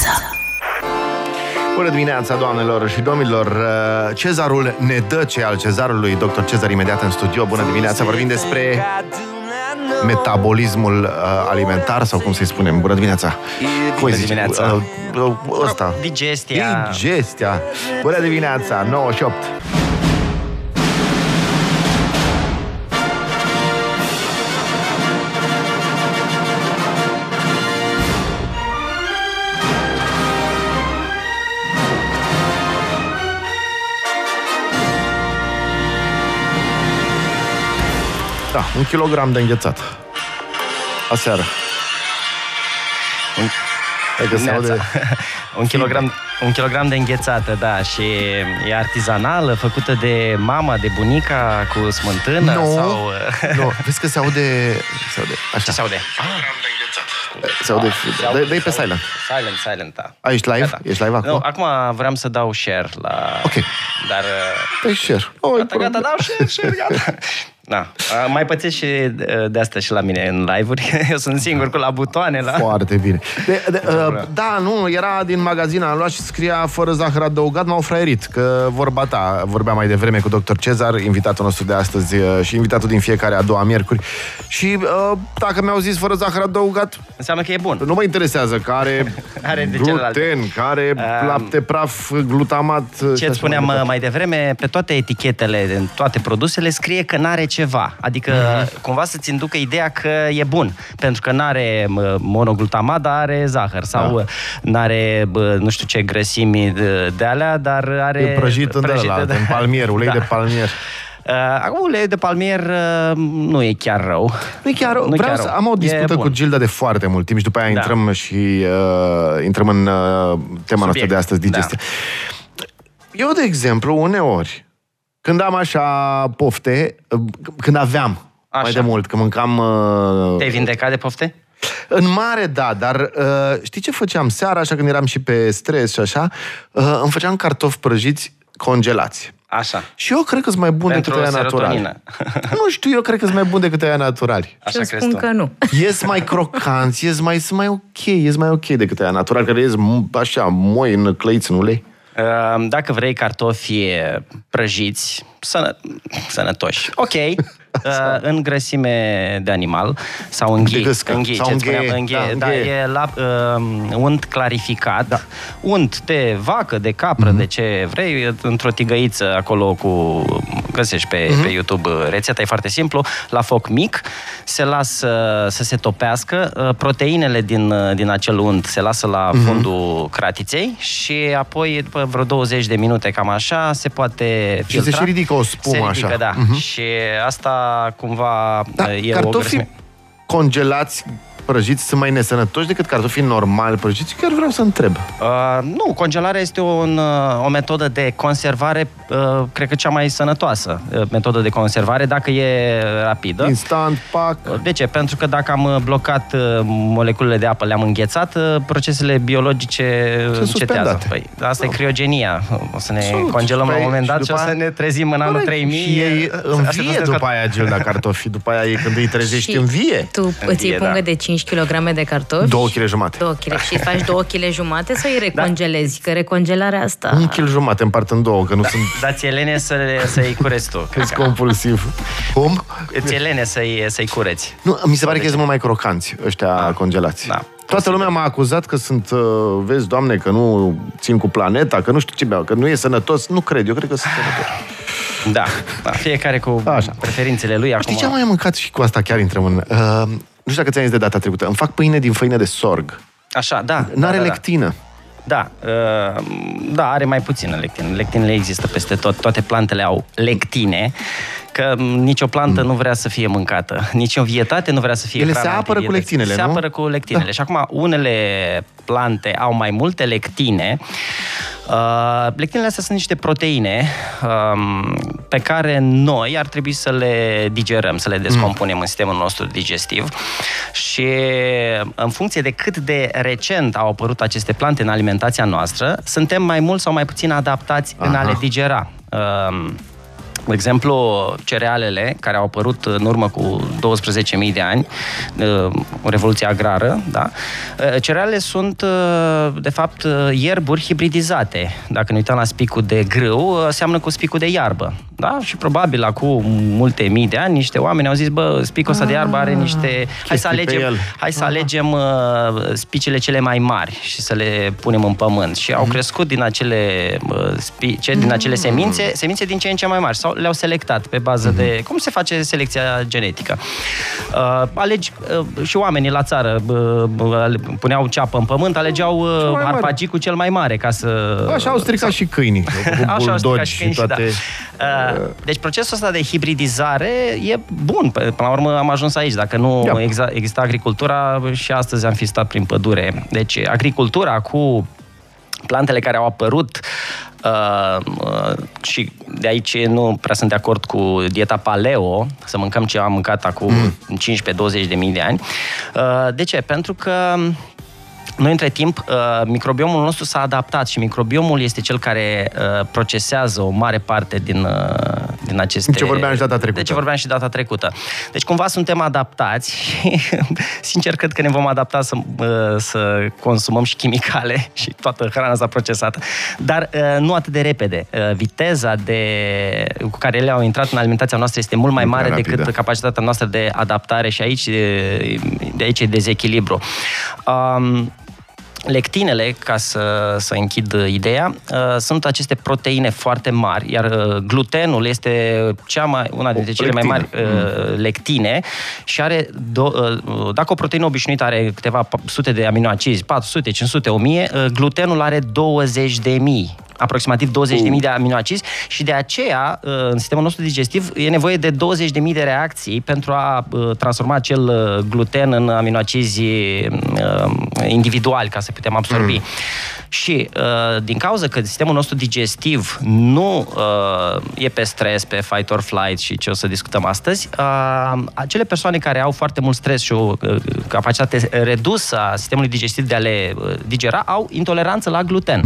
dimineața! Bună dimineața, doamnelor și domnilor! Cezarul ne dă ce al Cezarului, Dr. Cezar imediat în studio. Bună dimineața! Vorbim despre metabolismul alimentar, sau cum să-i spunem. Bună dimineața! Bună dimineața! Digestia! Digestia! Bună dimineața! 9 și 8. Da, 1 kilogram de înghețat. Aseară. Un kilogram de înghețată, da, și e artizanală, făcută de mama, de bunica, cu smântână, sau... Nu, vezi că se aude. Așa. Ce se aude? Dă-i pe silent. Silent, da. A, ești live? Gata. Ești live acum? Nu, acum vreau să dau share la... Ok. Dar... Păi share. Gata, dau share, gata. Da. Mai pățesc și de asta și la mine în live-uri. Eu sunt singur cu la butoane. La... Foarte bine. Da, nu, era din magazin, am luat și scria fără zahăr adăugat, m-au fraierit. Că vorba ta, vorbeam mai devreme cu Dr. Cezar, invitatul nostru de astăzi și invitatul din fiecare a doua miercuri. Și dacă mi-au zis fără zahăr adăugat... Înseamnă că e bun. Nu mă interesează că are gluten, că are lapte praf, glutamat... Ce-ți spuneam mai devreme, pe toate etichetele, în toate produsele, scrie că n-are ceva. Adică, cumva să-ți inducă ideea că e bun. Pentru că n-are monoglutamat, dar are zahăr. Sau n-are, nu știu ce, grăsimi de alea, dar are... E prăjit în palmier, ulei de palmier. Ulei de palmier nu e chiar rău. Nu e chiar rău. Vreau să am o discută cu Gilda de foarte mult timp și după aia intrăm și intrăm în tema noastră de astăzi, digestia. Eu, de exemplu, uneori când am așa pofte, când aveam așa, mai de mult, când mâncam... Te-ai vindecat de pofte? În mare, da, dar știi ce făceam seara, așa când eram și pe stres și așa? Îmi făceam cartofi prăjiți congelați. Așa. Și eu cred că-s mai bun decât aia naturali. Nu știu, eu cred că-s mai bun decât aia naturali. Așa crezi tu. Că nu. Ies mai crocanți, ies mai ok decât aia naturali, care ies așa, moi în clăiți, în ulei. Dacă vrei cartofi prăjiți, sănătoși. Ok. În grăsime de animal sau în ghee. Dar e unt clarificat. Da. Unt de vacă, de capră, de ce vrei. Într-o tigăiță acolo cu... Găsești pe YouTube rețeta, e foarte simplu. La foc mic se lasă să se topească. Proteinele din acel unt se lasă la fundul cratiței și apoi după vreo 20 de minute, cam așa, se poate filtra. Și se ridică o spumă așa. Da. Și asta cumva e o grăsime. Congelați, prăjiți, sunt mai nesănătoși decât cartofii normal prăjiți? Chiar vreau să întreb. Nu, congelarea este o metodă de conservare, cred că cea mai sănătoasă metodă de conservare, dacă e rapidă. Instant, pac. De ce? Pentru că dacă am blocat moleculele de apă, le-am înghețat, procesele biologice încetează. Păi, asta e criogenia. O să ne congelăm la un moment dat și o să ne trezim în anul 3000. Și ei învie după aia, Gilda, cartofii. După aia când îi trezești învie. Tu îți iei pungă de 5 kg de cartofi. 2,5 kg. 2 kg. Și faci 2,5 kg sau îi recongelezi? Da. Că recongelarea asta... 1,5 kg împart în două, că nu sunt... Da, ți-e lene să-i cureți tu. Că-s compulsiv. Cum? Ți-e lene să-i cureți. Nu, mi se pare că sunt mai crocanți ăștia congelați. Da. Toată lumea m-a acuzat că sunt, vezi, Doamne, că nu țin cu planeta, că nu știu ce beau, că nu e sănătos. Nu cred, eu cred că sunt sănătos. Da. Fiecare cu preferințele lui. Acum... Știi ce am mai mâncat și cu asta chiar intrăm în... Nu știu dacă ți-am zis de data trecută. Îmi fac pâine din făină de sorg. Așa, da. N-are lectină. Da, are mai puțină lectină. Lectinele există peste tot. Toate plantele au lectine, că nicio plantă nu vrea să fie mâncată. Nici o vietate nu vrea să fie hrană. Ele se apără cu lectinele, nu? Se apără cu lectinele. Da. Și acum, unele plante au mai multe lectine. Lectinele astea sunt niște proteine pe care noi ar trebui să le digerăm, să le descompunem în sistemul nostru digestiv. Și în funcție de cât de recent au apărut aceste plante în alimentația noastră, suntem mai mult sau mai puțin adaptați în a le digera. De exemplu, cerealele care au apărut în urmă cu 12.000 de ani, revoluția agrară, da? Cerealele sunt, de fapt, ierburi hibridizate. Dacă ne uităm la spicul de grâu, seamănă cu spicul de iarbă. Da? Și probabil acum multe mii de ani niște oameni au zis, bă, spicul ăsta de iarbă are niște... Hai să alegem spicele cele mai mari și să le punem în pământ. Și au crescut din acele spice, din acele semințe, semințe din ce în ce mai mari. Sau le-au selectat pe bază de... Cum se face selecția genetică? Alegi și oamenii la țară puneau ceapă în pământ, alegeau arpagicul cel mai mare ca să... Așa au stricat și câinii. Așa au stricat și câinii, da. Deci procesul ăsta de hibridizare e bun. Până la urmă am ajuns aici. Dacă nu exista agricultura, și astăzi am fi stat prin pădure. Deci agricultura cu plantele care au apărut și de aici nu prea sunt de acord cu dieta paleo, să mâncăm ce am mâncat acum 15-20 de mii de ani. De ce? Pentru că noi, între timp, microbiomul nostru s-a adaptat și microbiomul este cel care procesează o mare parte din aceste... De ce vorbeam și data trecută. Deci, cumva, suntem adaptați și, sincer, cred că ne vom adapta să consumăm și chimicale și toată hrana s-a procesată, dar nu atât de repede. Viteza cu care ele au intrat în alimentația noastră este mult mai mare decât capacitatea noastră de adaptare și aici, de aici e dezechilibru. Lectinele, ca să închid ideea, sunt aceste proteine foarte mari, iar glutenul este una dintre cele mai mari lectine și are, dacă o proteină obișnuită are câteva sute de aminoacizi, 400, 500, 1000, glutenul are 20.000. Aproximativ 20.000 de aminoacizi și de aceea, în sistemul nostru digestiv, e nevoie de 20.000 de reacții pentru a transforma acel gluten în aminoacizi individuali, ca să putem absorbi. Și din cauza că sistemul nostru digestiv nu e pe stres, pe fight or flight și ce o să discutăm astăzi, acele persoane care au foarte mult stres și o capacitate redusă a sistemului digestiv de a le digera, au intoleranță la gluten.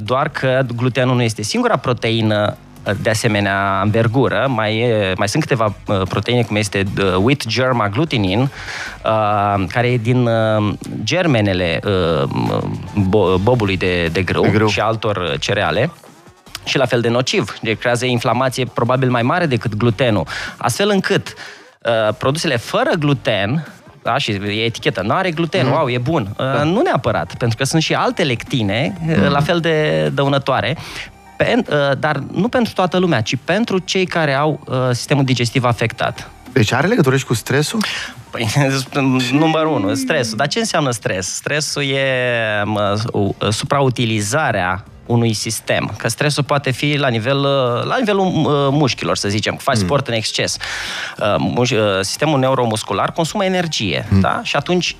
Doar că glutenul nu este singura proteină de asemenea învergură, mai sunt câteva proteine, cum este wheat germ agglutinin, care e din germenele bobului de grâu și altor cereale. Și la fel de nociv, creează inflamație probabil mai mare decât glutenul. Astfel încât produsele fără gluten... Da, și e etichetă, nu are gluten, wow, e bun. Nu neapărat, pentru că sunt și alte lectine la fel de dăunătoare, dar nu pentru toată lumea, ci pentru cei care au sistemul digestiv afectat. Deci are legătură și cu stresul? Păi, numărul 1, stresul. Dar ce înseamnă stres? Stresul e suprautilizarea unui sistem. Că stresul poate fi la nivelul mușchilor, să zicem, că faci sport în exces. Sistemul neuromuscular consumă energie, da? Și atunci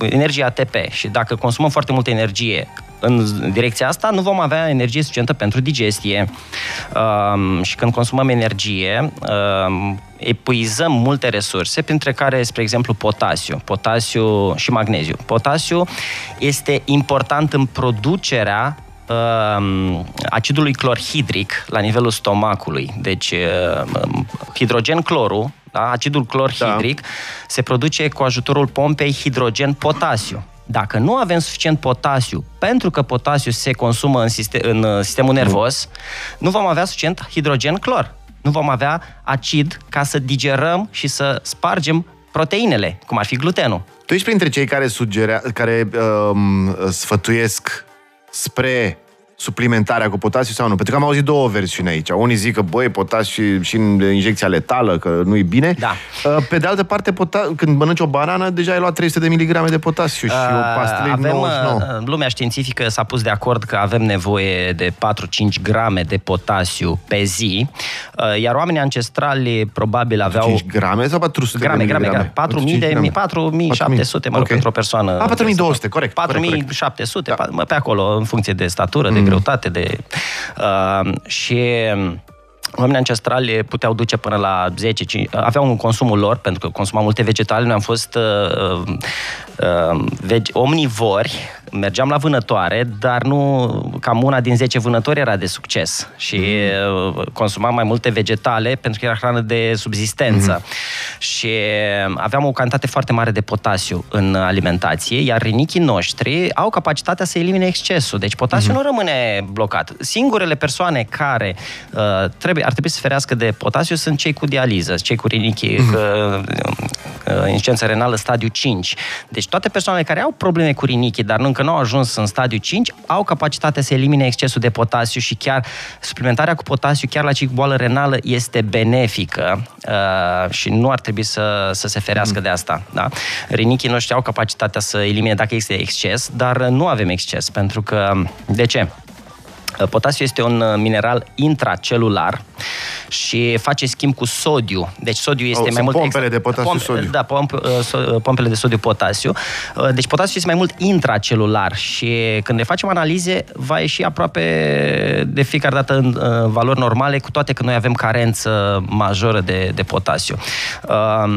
energia ATP. Și dacă consumăm foarte multă energie în direcția asta, nu vom avea energie suficientă pentru digestie. Și când consumăm energie, epuizăm multe resurse, printre care, spre exemplu, potasiu și magneziu. Potasiu este important în producerea acidului clorhidric la nivelul stomacului. Deci, hidrogen-clorul, da? Acidul clorhidric se produce cu ajutorul pompei hidrogen-potasiu. Dacă nu avem suficient potasiu, pentru că potasiu se consumă în sistemul nervos, nu vom avea suficient hidrogen-clor. Nu vom avea acid ca să digerăm și să spargem proteinele, cum ar fi glutenul. Tu ești printre cei care sfătuiesc spre suplimentarea cu potasiu sau nu? Pentru că am auzit două versiuni aici. Unii zic că, băi, potasiu și în injecția letală, că nu-i bine. Da. Pe de altă parte, când mănânci o banană, deja ai luat 300 de miligrame de potasiu și o pastilă 99. Lumea științifică s-a pus de acord că avem nevoie de 4-5 grame de potasiu pe zi, iar oamenii ancestrali probabil aveau... 5 grame sau 400 de miligrame? 4.700, mă rog, pentru o persoană. 4.200, corect. 4.700, pe acolo, în funcție de statură, de greutate, și oamenii ancestrali puteau duce până la 10, aveau un consumul lor, pentru că consumam multe vegetale, noi am fost omnivori, mergeam la vânătoare, dar nu cam una din 10 vânători era de succes și consuma mai multe vegetale pentru că era hrană de subzistență. Și aveam o cantitate foarte mare de potasiu în alimentație, iar rinichii noștri au capacitatea să elimine excesul. Deci potasiul nu rămâne blocat. Singurele persoane care ar trebui să ferească de potasiu sunt cei cu dializă, cei cu rinichii insuficiență renală stadiu 5. Deci toate persoanele care au probleme cu rinichii, dar încă nu au ajuns în stadiu 5, au capacitatea să elimine excesul de potasiu și chiar suplimentarea cu potasiu, chiar la cei cu boală renală, este benefică și nu ar trebui să se ferească de asta. Da? Rinichii noștri au capacitatea să elimine dacă există exces, dar nu avem exces, pentru că... De ce? Potasiu este un mineral intracelular și face schimb cu sodiu. Deci sodiu este mai mult... pompele de potasiu-sodiu. Da, pompele de sodiu-potasiu. Deci potasiu este mai mult intracelular și când le facem analize, va ieși aproape de fiecare dată în valori normale, cu toate că noi avem carență majoră de potasiu.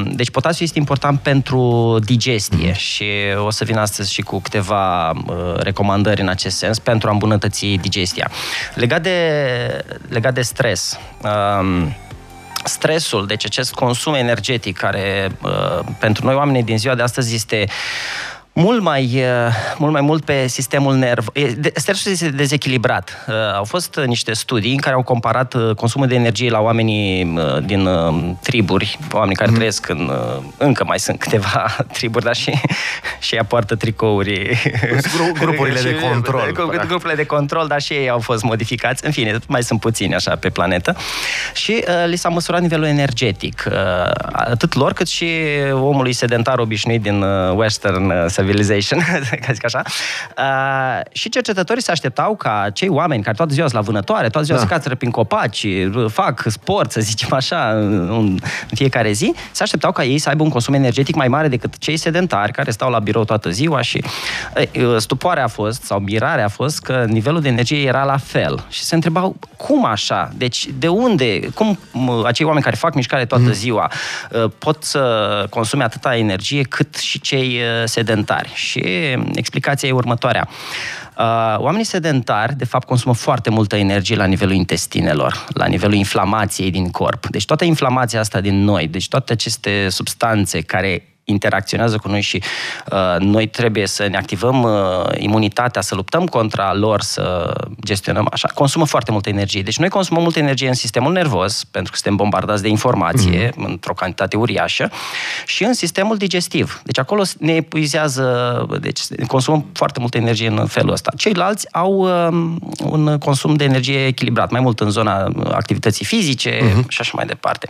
Deci potasiu este important pentru digestie și o să vin astăzi și cu câteva recomandări în acest sens pentru a îmbunătăți digestia. Legat de stres, stresul, deci acest consum energetic care pentru noi oamenii din ziua de astăzi este mult mai mult pe sistemul nerv. Stresul este dezechilibrat. Au fost niște studii în care au comparat consumul de energie la oamenii din triburi, oamenii care trăiesc în... Încă mai sunt câteva triburi, dar și ei poartă tricouri. Grupurile de control. Grupurile de control, dar și ei au fost modificați. În fine, mai sunt puțini așa pe planetă. Și li s-a măsurat nivelul energetic. Atât lor, cât și omului sedentar obișnuit din Western Civilization, ca zic așa. Și cercetătorii se așteptau ca cei oameni care toată ziua sunt la vânătoare, toată ziua se cațără prin copaci, fac sport, să zicem așa, în fiecare zi, se așteptau ca ei să aibă un consum energetic mai mare decât cei sedentari care stau la birou toată ziua și stupoarea a fost, sau mirarea a fost, că nivelul de energie era la fel. Și se întrebau, cum așa? Deci, de unde? Cum acei oameni care fac mișcare toată ziua pot să consume atâta energie cât și cei sedentari? Și explicația e următoarea. Oamenii sedentari, de fapt, consumă foarte multă energie la nivelul intestinelor, la nivelul inflamației din corp. Deci toată inflamația asta din noi, deci toate aceste substanțe care interacționează cu noi și noi trebuie să ne activăm imunitatea, să luptăm contra lor, să gestionăm așa. Consumă foarte multă energie. Deci noi consumăm multă energie în sistemul nervos, pentru că suntem bombardați de informație într-o cantitate uriașă, și în sistemul digestiv. Deci acolo ne epuizează, deci consumăm foarte multă energie în felul ăsta. Ceilalți au un consum de energie echilibrat, mai mult în zona activității fizice și așa mai departe.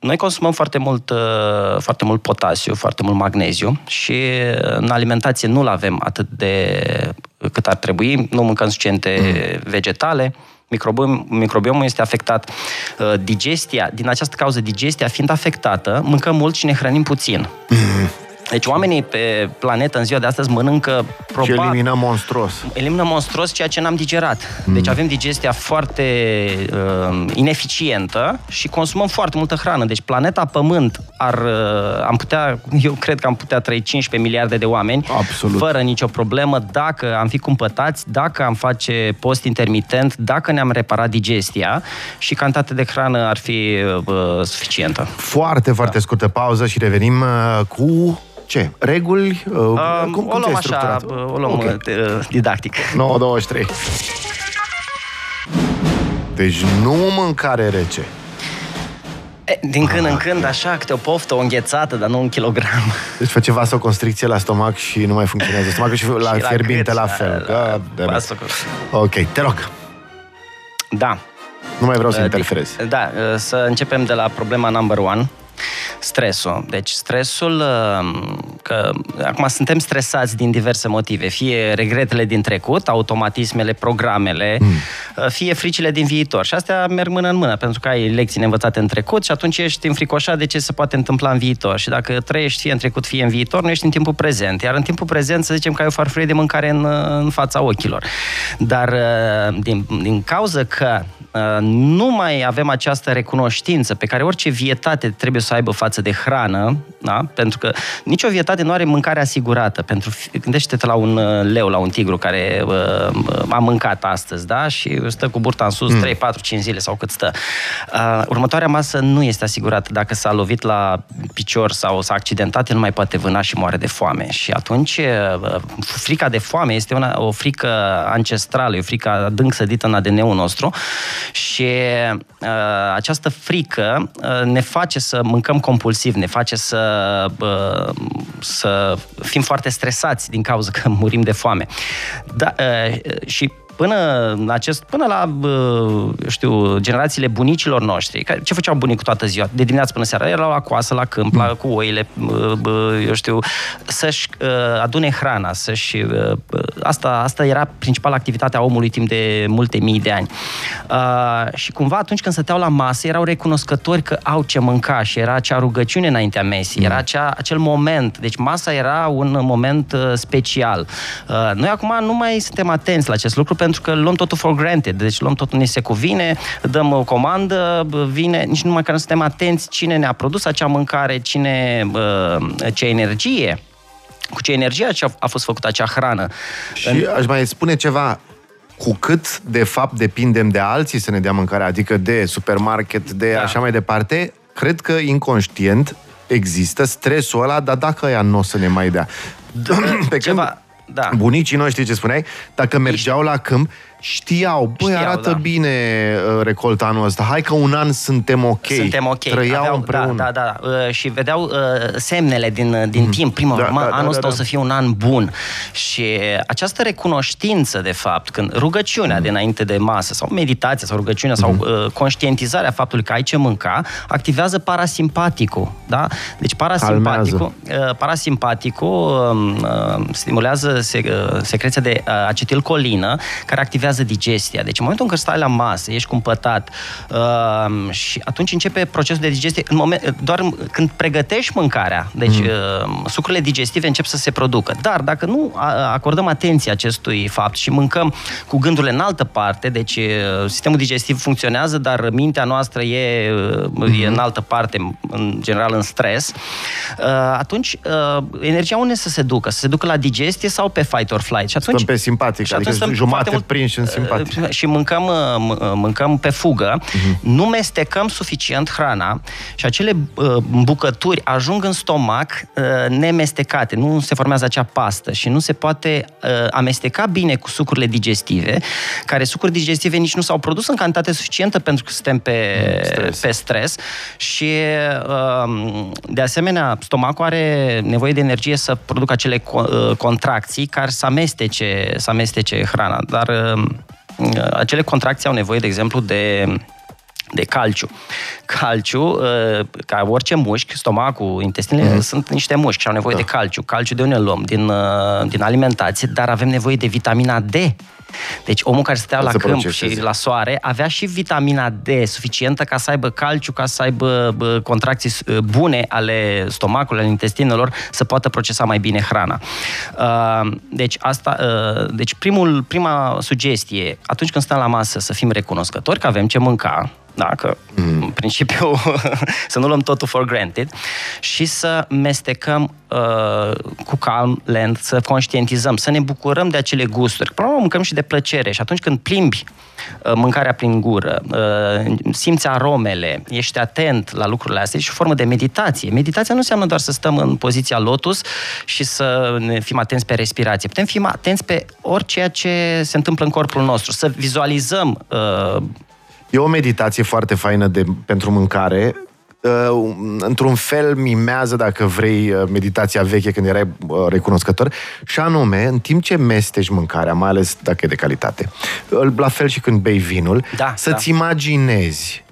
Noi consumăm foarte mult potasiu, foarte mult magneziu și în alimentație nu-l avem atât de cât ar trebui, nu mâncăm suficiente vegetale, microbiomul este afectat, digestia, din această cauză digestia fiind afectată, mâncăm mult și ne hrănim puțin. Deci oamenii pe planetă în ziua de astăzi mănâncă probabil... Și elimină monstruos ceea ce n-am digerat. Deci avem digestia foarte ineficientă și consumăm foarte multă hrană. Deci planeta Pământ eu cred că am putea trăi 15 miliarde de oameni fără nicio problemă dacă am fi cumpătați, dacă am face post intermitent, dacă ne-am reparat digestia și cantitatea de hrană ar fi suficientă. Foarte scurtă pauză și revenim cu... Ce? Reguli? Cum ți-ai structurat? O luăm okay. Didactic. 9.23. Deci nu mâncare rece. Din când în când, așa, câte o poftă, o înghețată, dar nu un kilogram. Deci face vasoconstricție la stomac și nu mai funcționează stomacul și la fierbinte la fel. Ok, te rog. Da. Nu mai vreau să interferez. Da, să începem de la problema number one. Stresul. Deci stresul, că acum suntem stresați din diverse motive, fie regretele din trecut, automatismele, programele, fie fricile din viitor. Și astea merg mână în mână, pentru că ai lecții învățate în trecut și atunci ești înfricoșat de ce se poate întâmpla în viitor. Și dacă trăiești fie în trecut, fie în viitor, nu ești în timpul prezent. Iar în timpul prezent, să zicem că ai o farfurie de mâncare în fața ochilor. Dar din cauza că nu mai avem această recunoștință pe care orice vietate trebuie să aibă față față de hrană, da? Pentru că nicio vietate nu are mâncare asigurată. Pentru, gândește-te la un leu, la un tigru care a mâncat astăzi, da? Și stă cu burta în sus 3, 4, 5 zile sau cât stă. Următoarea masă nu este asigurată. Dacă s-a lovit la picior sau s-a accidentat, el nu mai poate vâna și moare de foame. Și atunci frica de foame este o frică ancestrală, o frică adânc sădită în ADN-ul nostru și această frică ne face să mâncăm compulsiv, ne face să fim foarte stresați din cauza că murim de foame. Da, și până la, generațiile bunicilor noștri, ce făceau bunii cu toată ziua? De dimineață până seara, erau la coasă, la câmp, cu oile, să-și adune hrana, să-și... Asta era principala activitatea omului timp de multe mii de ani. Și cumva atunci când stăteau la masă, erau recunoscători că au ce mânca și era acea rugăciune înaintea mesei, era acel moment. Deci masa era un moment special. Noi acum nu mai suntem atenți la acest lucru, pentru că luăm totul for granted, deci luăm totul, ne se cuvine, dăm o comandă, vine, nici numai că nu suntem atenți cine ne-a produs acea mâncare, cu ce energie a fost făcută acea hrană. Și aș mai spune ceva, cu cât de fapt depindem de alții să ne dea mâncare, adică de supermarket, de așa mai departe, cred că inconștient există stresul ăla, dar dacă ea nu o să ne mai dea. Da. Bunicii noștri, ce spuneai, dacă mergeau la câmp, știau, arată bine recolta anul ăsta, hai că un an suntem ok, trăiau împreună. Și vedeau semnele din timp, anul ăsta o să fie un an bun. Și această recunoștință, de fapt, când rugăciunea dinainte de masă, sau meditația, sau rugăciunea, sau conștientizarea faptului că ai ce mânca, activează parasimpaticul, da? Deci parasimpaticul stimulează secreția de acetilcolină, care activează digestia. Deci în momentul în care stai la masă, ești cumpătat și atunci începe procesul de digestie doar când pregătești mâncarea. Deci sucurile digestive încep să se producă. Dar dacă nu acordăm atenție acestui fapt și mâncăm cu gândurile în altă parte, deci sistemul digestiv funcționează, dar mintea noastră e în altă parte, în general în stres, atunci energia unde se ducă? Să se ducă la digestie sau pe fight or flight? Și atunci stăm pe simpatic, și atunci adică jumate prin și mâncăm pe fugă, nu mestecăm suficient hrana și acele bucături ajung în stomac nemestecate, nu se formează acea pastă și nu se poate amesteca bine cu sucurile digestive, care sucuri digestive nici nu s-au produs în cantitate suficientă pentru că suntem pe stres și de asemenea stomacul are nevoie de energie să producă acele contracții care să amestece hrana, dar acele contracții au nevoie, de exemplu, de calciu. Calciu, ca orice mușchi, stomacul, intestinele, sunt niște mușchi și au nevoie de calciu. Calciu de unde luăm? Din alimentație, dar avem nevoie de vitamina D. Deci omul care stătea la câmp și la soare avea și vitamina D suficientă ca să aibă calciu, ca să aibă contracții bune ale stomacului, ale intestinelor, să poată procesa mai bine hrana. Deci prima sugestie, atunci când stăm la masă, să fim recunoscători că avem ce mânca, dacă în principiu să nu luăm totul for granted și să mestecăm cu calm, lent, să conștientizăm, să ne bucurăm de acele gusturi. Probabil mâncăm și de plăcere și atunci când plimbi mâncarea prin gură, simți aromele, ești atent la lucrurile astea, și o formă de meditație. Meditația nu înseamnă doar să stăm în poziția lotus și să ne fim atenți pe respirație. Putem fi atenți pe orice ce se întâmplă în corpul nostru, să vizualizăm. E o meditație foarte faină pentru mâncare. Într-un fel mimează, dacă vrei, meditația veche când erai recunoscător. Și anume, în timp ce mestești mâncarea, mai ales dacă e de calitate, la fel și când bei vinul, să-ți imaginezi,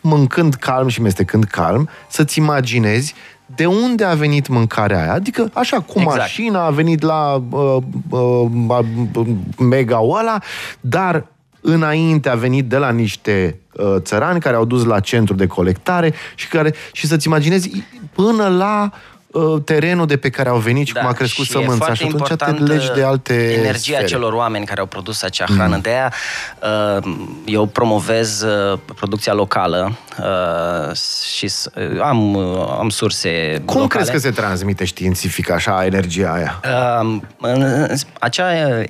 mâncând calm și mestecând calm, să-ți imaginezi de unde a venit mâncarea aia. Adică așa cu mașina a venit la mega-ul ăla, dar înainte a venit de la niște țărani care au dus la centru de colectare și să-ți imaginezi până la terenul de pe care au venit și cum a crescut sămânța și atunci te legi de alte energia sfere. Celor oameni care au produs acea hrană. De aia eu promovez producția locală și am surse Cum locale. Crezi că se transmite științific așa energia aia?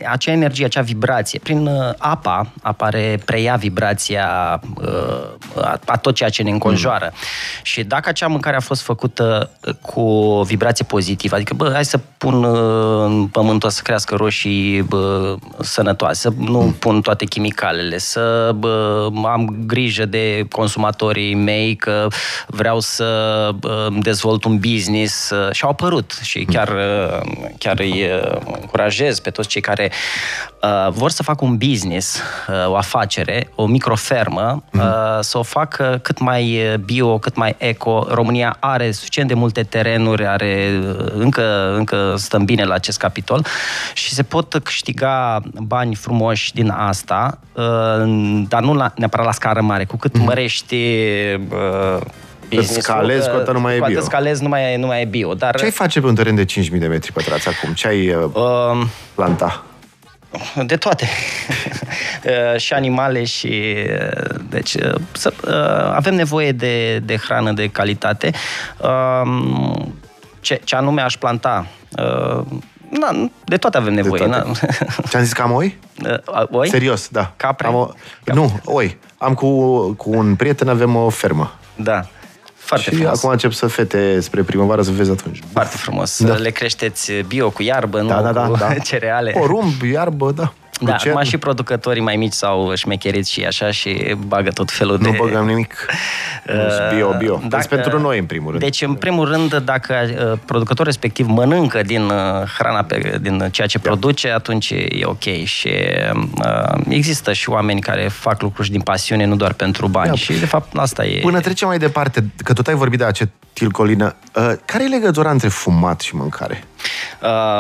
Acea energie, acea vibrație. Prin apa preia vibrația a tot ceea ce ne înconjoară. Și dacă acea mâncare a fost făcută cu o vibrație pozitivă, adică, bă, hai să pun pământul să crească roșii sănătoase, să nu pun toate chimicalele, să am grijă de consumatorii mei, că vreau să dezvolt un business. Și au apărut și chiar îi încurajez pe toți cei care vor să facă un business, o afacere, o microfermă, să o facă cât mai bio, cât mai eco. România are suficient de multe terenuri, încă stăm bine la acest capitol și se pot câștiga bani frumoși din asta, dar nu neapărat la scară mare, cu cât mărești scalezi, cu atât nu mai e bio. Nu mai e bio, dar... Ce ai face pe un teren de 5.000 de metri pătrați acum? Ce ai planta? De toate. Și animale și... Deci, avem nevoie de hrană de calitate. Ce anume aș planta? Na, de toate avem nevoie. Ți-am zis că am oi? Oi? Serios, da. Capre? Nu, oi. Am cu un prieten, avem o fermă. Da. Foarte și frumos. Acum încep să fete spre primăvară, să vezi atunci. Foarte frumos. Da. Le creșteți bio cu iarbă, nu cu cereale. Porumb, iarbă, da. Da, acum și producătorii mai mici s-au șmecherit și așa și bagă tot felul de... Nu băgăm nimic. Bio. Deci pentru noi, în primul rând. Deci, în primul rând, dacă producătorul respectiv mănâncă din hrana, din ceea ce produce, atunci e ok. Și există și oameni care fac lucruri din pasiune, nu doar pentru bani. Da. Și, de fapt, asta e... Până trecem mai departe, că tot ai vorbit de acetilcolină, care e legătura între fumat și mâncare?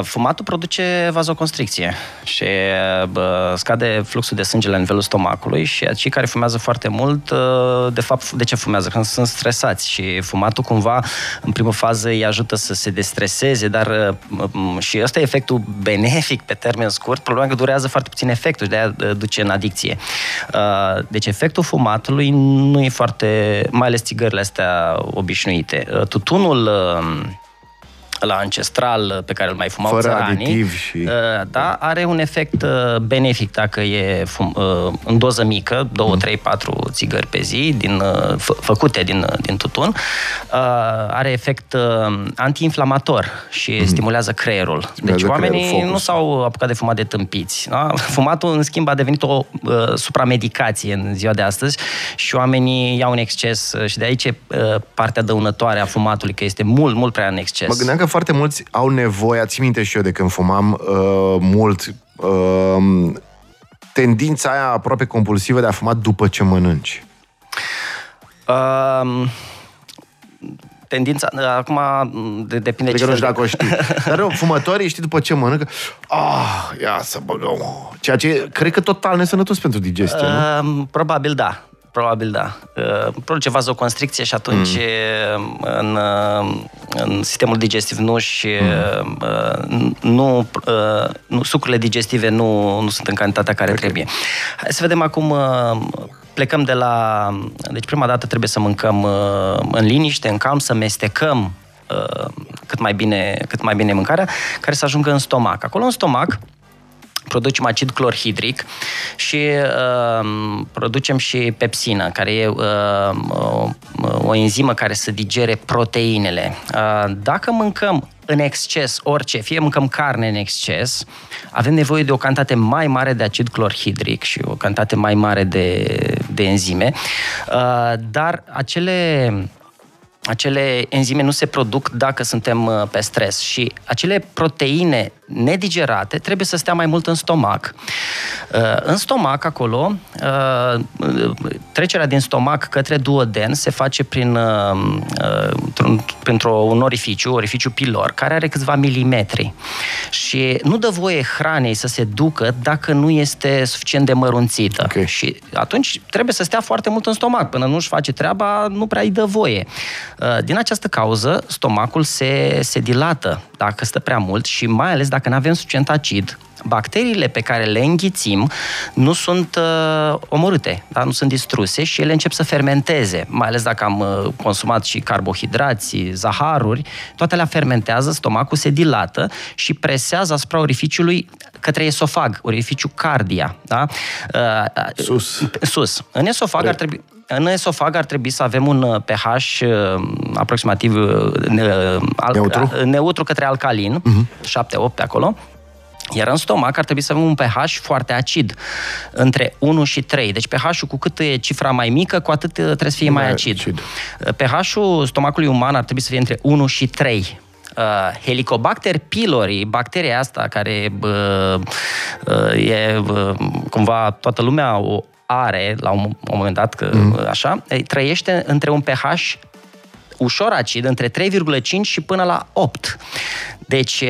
Fumatul produce vazoconstricție și scade fluxul de sânge la nivelul stomacului și cei care fumează foarte mult, de fapt, de ce fumează? Când sunt stresați și fumatul cumva, în primă fază, îi ajută să se destreseze, dar și ăsta e efectul benefic pe termen scurt, problema că durează foarte puțin efectul și de-aia duce în adicție. Deci efectul fumatului nu e foarte, mai ales țigările astea obișnuite. Tutunul la ancestral, pe care îl mai fumau țăranii, și... da, are un efect benefic dacă e în doză mică, 2, 3, 4 țigări pe zi, făcute din tutun. Are efect antiinflamator și stimulează creierul. Deci oamenii nu s-au apucat de fumat de tâmpiți. Da? Fumatul, în schimb, a devenit o supramedicație în ziua de astăzi și oamenii iau în exces și de aici partea dăunătoare a fumatului, că este mult, mult prea în exces. Mă gândeam că foarte mulți au nevoie, țin minte și eu de când fumam mult, tendința aia aproape compulsivă de a fuma după ce mănânci. Tendința, acum depinde de ce... Nu știu dacă o știi. Dar fumătorii, știi, după ce mănâncă, ia să băgăm. Ceea ce cred că total nesănătos pentru digestie, nu? Probabil da. Probabil da. Produce vazoconstricție și atunci în sistemul digestiv sucurile digestive nu sunt în cantitatea care trebuie. Hai să vedem acum, plecăm de la... Deci prima dată trebuie să mâncăm în liniște, în calm, să mestecăm cât mai bine mâncarea, care să ajungă în stomac. Acolo în stomac producem acid clorhidric și producem și pepsină, care e o enzimă care să digere proteinele. Dacă mâncăm în exces orice, fie mâncăm carne în exces, avem nevoie de o cantitate mai mare de acid clorhidric și o cantitate mai mare de enzime, dar acele enzime nu se produc dacă suntem pe stres și acele proteine nedigerate trebuie să stea mai mult în stomac. În stomac, acolo, trecerea din stomac către duoden se face printr-un orificiu, orificiul pilor, care are câțiva milimetri și nu dă voie hranei să se ducă dacă nu este suficient de mărunțită. Okay. Și atunci trebuie să stea foarte mult în stomac. Până nu-și face treaba, nu prea îi dă voie. Din această cauză, stomacul se dilată. dacă stă prea mult și mai ales dacă nu avem suficient acid, bacteriile pe care le înghițim nu sunt omorâte, da? Nu sunt distruse și ele încep să fermenteze, mai ales dacă am consumat și carbohidrați, zaharuri, toate alea fermentează, stomacul se dilată și presează asupra orificiului către esofag, orificiu cardia. Da? Sus. În esofag ar trebui... În esofag ar trebui să avem un pH aproximativ neutru către alcalin, 7-8 pe acolo, iar în stomac ar trebui să avem un pH foarte acid, între 1 și 3. Deci pH-ul, cu cât e cifra mai mică, cu atât trebuie să fie mai acid. pH-ul stomacului uman ar trebui să fie între 1 și 3. Helicobacter pylori, bacteria asta care cumva toată lumea o are la un moment dat, că, așa, trăiește între un pH ușor acid, între 3,5 și până la 8. Deci,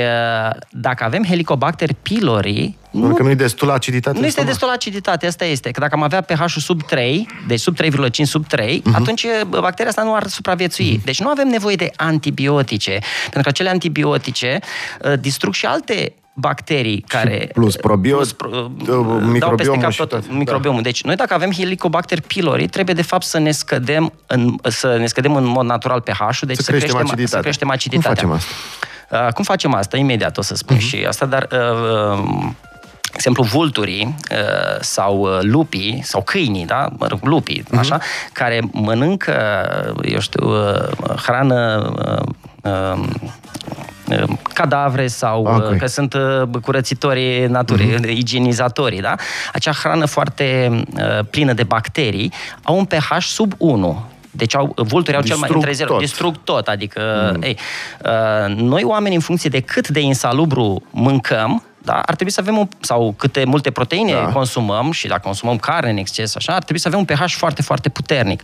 dacă avem Helicobacter pylori, nu e destulă aciditate. Nu este destulă aciditate, asta este. Că dacă am avea pH-ul sub 3, deci sub 3,5, sub 3, atunci bacteria asta nu ar supraviețui. Deci nu avem nevoie de antibiotice, pentru că acele antibiotice distrug și alte bacterii care... Plus probiotic, microbiomul și tot. Microbiomul. Deci noi dacă avem Helicobacter pylori, trebuie de fapt să ne scădem în mod natural pH-ul, deci să creștem aciditatea. Cum facem asta? Cum facem asta? Imediat o să spun și asta, dar... De exemplu, vulturii sau lupii sau câinii, da? Lupii, așa, care mănâncă, eu știu, hrană... cadavre sau că sunt curățitorii naturii, igienizatorii, da? Acea hrană foarte plină de bacterii au un pH sub 1. Deci vulturii au cel mai între 0. Distrug tot. Adică, noi oamenii, în funcție de cât de insalubru mâncăm, da, ar trebui să avem, sau câte multe proteine consumăm, și dacă consumăm carne în exces, așa, ar trebui să avem un pH foarte, foarte puternic.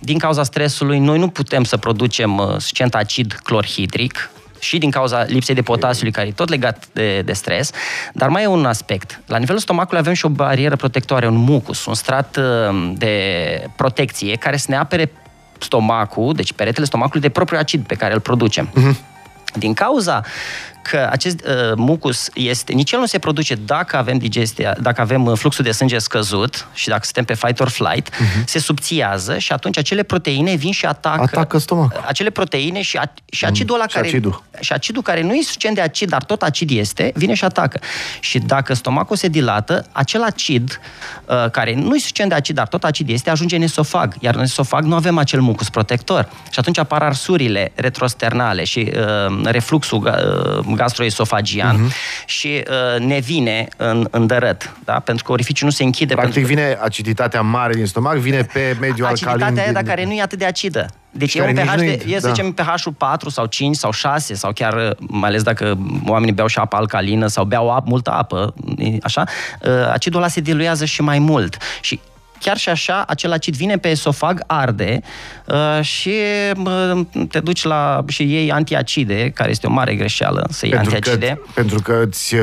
Din cauza stresului, noi nu putem să producem suficient acid clorhidric și din cauza lipsei de potasiului, care e tot legat de stres. Dar mai e un aspect. La nivelul stomacului avem și o barieră protectoare, un mucus, un strat de protecție care să ne apere stomacul, deci peretele stomacului, de propriul acid pe care îl producem. Din cauza că acest mucus este, nici el nu se produce dacă avem digestia, dacă avem fluxul de sânge scăzut și dacă suntem pe fight or flight, se subțiază și atunci acele proteine vin și atacă stomacul. Acele proteine și acidul ăla care... Și acidul care nu e suficient de acid, dar tot acid este, vine și atacă. Și dacă stomacul se dilată, acel acid care nu e suficient de acid, dar tot acid este, ajunge în esofag. Iar în esofag nu avem acel mucus protector. Și atunci apar arsurile retrosternale și refluxul gastroesofagian și ne vine în dărăt, da? Pentru că orificiul nu se închide. Practic vine aciditatea mare din stomac, vine pe mediul alcalin. Aciditatea aia, dar care nu e atât de acidă. Deci e un pH să zicem, pH-ul 4 sau 5 sau 6, sau chiar, mai ales dacă oamenii beau și apă alcalină sau beau multă apă, așa, acidul ăla se diluează și mai mult. Și chiar și așa, acel acid vine pe esofag, arde și te duci la... și iei antiacide, care este o mare greșeală să iei antiacide. Pentru că îți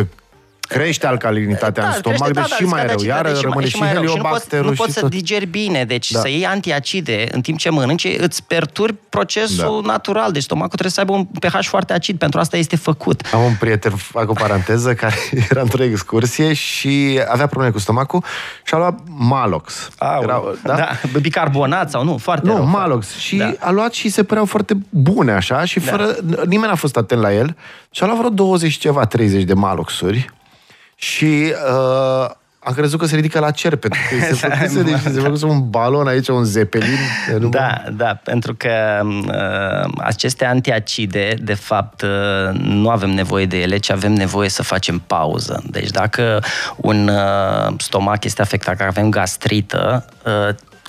crește alcalinitatea în stomac, crește, deci și mai rău, iar rămâne și heliobacterul. Nu poți să digeri bine, deci să iei antiacide în timp ce mănânci, îți perturbi procesul natural, deci stomacul trebuie să aibă un pH foarte acid, pentru asta este făcut. Am un prieten, fac o paranteză, care era într-o excursie și avea probleme cu stomacul și a luat Malox. Bicarbonat sau nu, foarte rău. Nu, Malox. Și a luat și se păreau foarte bune, așa, și fără... Nimeni n-a fost atent la el și a luat vreo 20 ceva, 30 de Maloxuri. Și am crezut că se ridică la cer, pentru că se făcuse un balon aici, un zeppelin. Da, pentru că aceste antiacide, de fapt, nu avem nevoie de ele, ci avem nevoie să facem pauză. Deci dacă un stomac este afectat, că avem gastrită,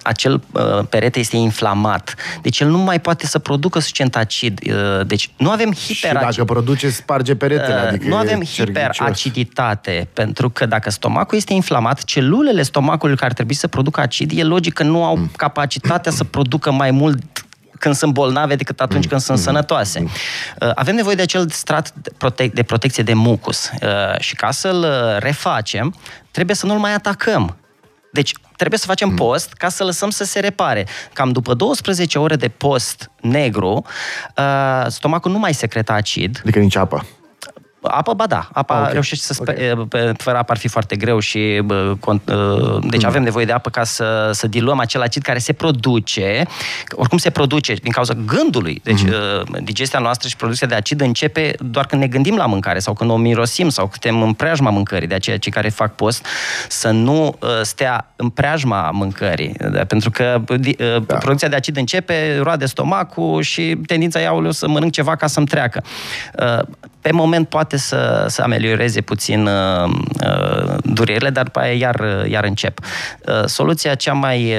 acel perete este inflamat. Deci el nu mai poate să producă suficient acid. Deci nu avem hiperaciditate. Și dacă produce, sparge peretele. Adică nu avem hiperaciditate, pentru că dacă stomacul este inflamat, celulele stomacului care trebuie să producă acid, e logic că nu au capacitatea să producă mai mult când sunt bolnave decât atunci când sunt sănătoase. Avem nevoie de acel strat de protecție de mucus. Și ca să-l refacem, trebuie să nu-l mai atacăm. Deci Trebuie să facem post ca să lăsăm să se repare. Cam după 12 ore de post negru, stomacul nu mai secretă acid. Adică nici apă. Apă, ba da, apa reușește să fără apă ar fi foarte greu și deci avem nevoie de apă ca să diluăm acel acid care se produce, oricum se produce din cauza gândului. Deci digestia noastră și producția de acid începe doar când ne gândim la mâncare sau când o mirosim sau când suntem în preajma mâncării. De aceea cei care fac post să nu stea în preajma mâncării, pentru că producția de acid începe, roade stomacul și tendința e să mănânc ceva ca să-mi treacă. Pe moment poate să amelioreze puțin durerile, dar după aia iar încep. Soluția cea mai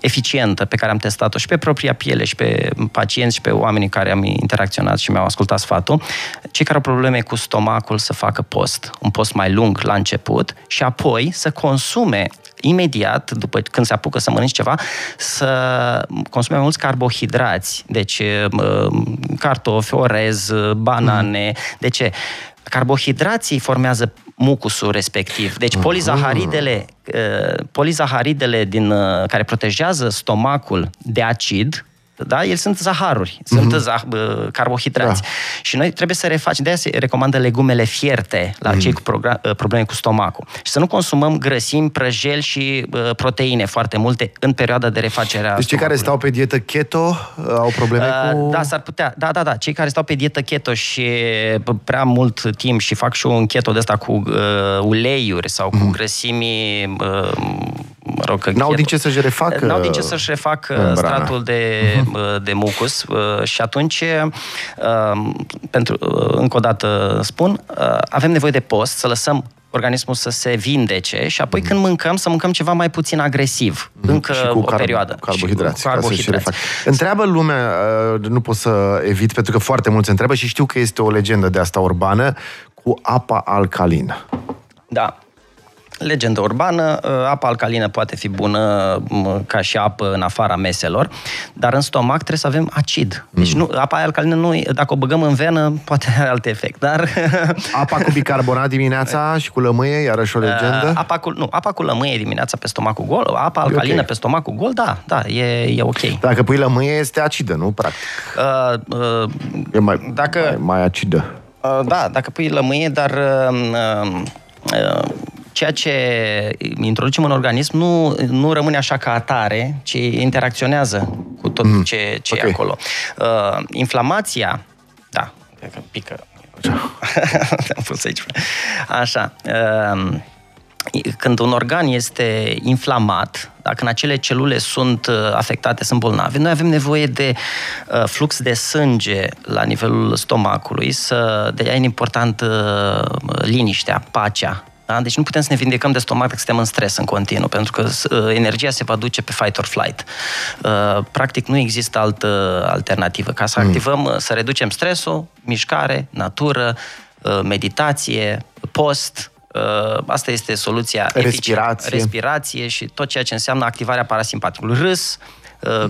eficientă pe care am testat-o și pe propria piele și pe pacienți și pe oamenii care am interacționat și mi-au ascultat sfatul, cei care au probleme cu stomacul să facă post, un post mai lung la început și apoi să consume imediat, după când se apucă să mănânci ceva, să consume mulți carbohidrați, deci cartofi, orez, banane. De ce? Carbohidrații formează mucusul respectiv. Deci polizaharidele care protejează stomacul de acid, da? Ele sunt zaharuri, sunt carbohidrați. Da. Și noi trebuie să refacem. De-aia se recomandă legumele fierte la cei cu probleme cu stomacul. Și să nu consumăm grăsimi, prăjeli și proteine foarte multe în perioada de refacere a stomacului. Deci cei care stau pe dietă keto au probleme cu... Da, s-ar putea. Da. Cei care stau pe dietă keto și prea mult timp și fac și un keto de ăsta cu uleiuri sau cu grăsimii... n-au din ce să-și refacă stratul de mucus și atunci, încă o dată spun, avem nevoie de post, să lăsăm organismul să se vindece și apoi când mâncăm, să mâncăm ceva mai puțin agresiv, încă o perioadă. Carbohidrați, și cu carbohidrați. Întreabă lumea, nu pot să evit, pentru că foarte mulți întreabă și știu că este o legendă de asta urbană, cu apa alcalină. Da. Legendă urbană, apa alcalină poate fi bună ca și apă în afara meselor, dar în stomac trebuie să avem acid. Deci apa alcalină, dacă o băgăm în venă, poate are alt efect, dar... Apa cu bicarbonat dimineața și cu lămâie, iarăși o legendă? Apa cu lămâie dimineața pe stomacul gol, apa alcalină pe stomacul gol, da, e ok. Dacă pui lămâie, este acidă, nu? Practic. E mai acidă. Da, dacă pui lămâie, dar... ceea ce introducem în organism nu rămâne așa ca atare, ci interacționează cu tot ce e acolo. Inflamația, da, că pică. Am pus aici. Așa. Când un organ este inflamat, dacă în acele celule sunt afectate, sunt bolnave, noi avem nevoie de flux de sânge la nivelul stomacului, de-aia e important liniștea, pacea. Da? Deci nu putem să ne vindecăm de stomac dacă suntem în stres în continuu, pentru că energia se va duce pe fight or flight. Practic nu există altă alternativă. Ca să activăm, să reducem stresul, mișcare, natură, meditație, post... Asta este soluția. Respirație și tot ceea ce înseamnă activarea parasimpaticului. Râs,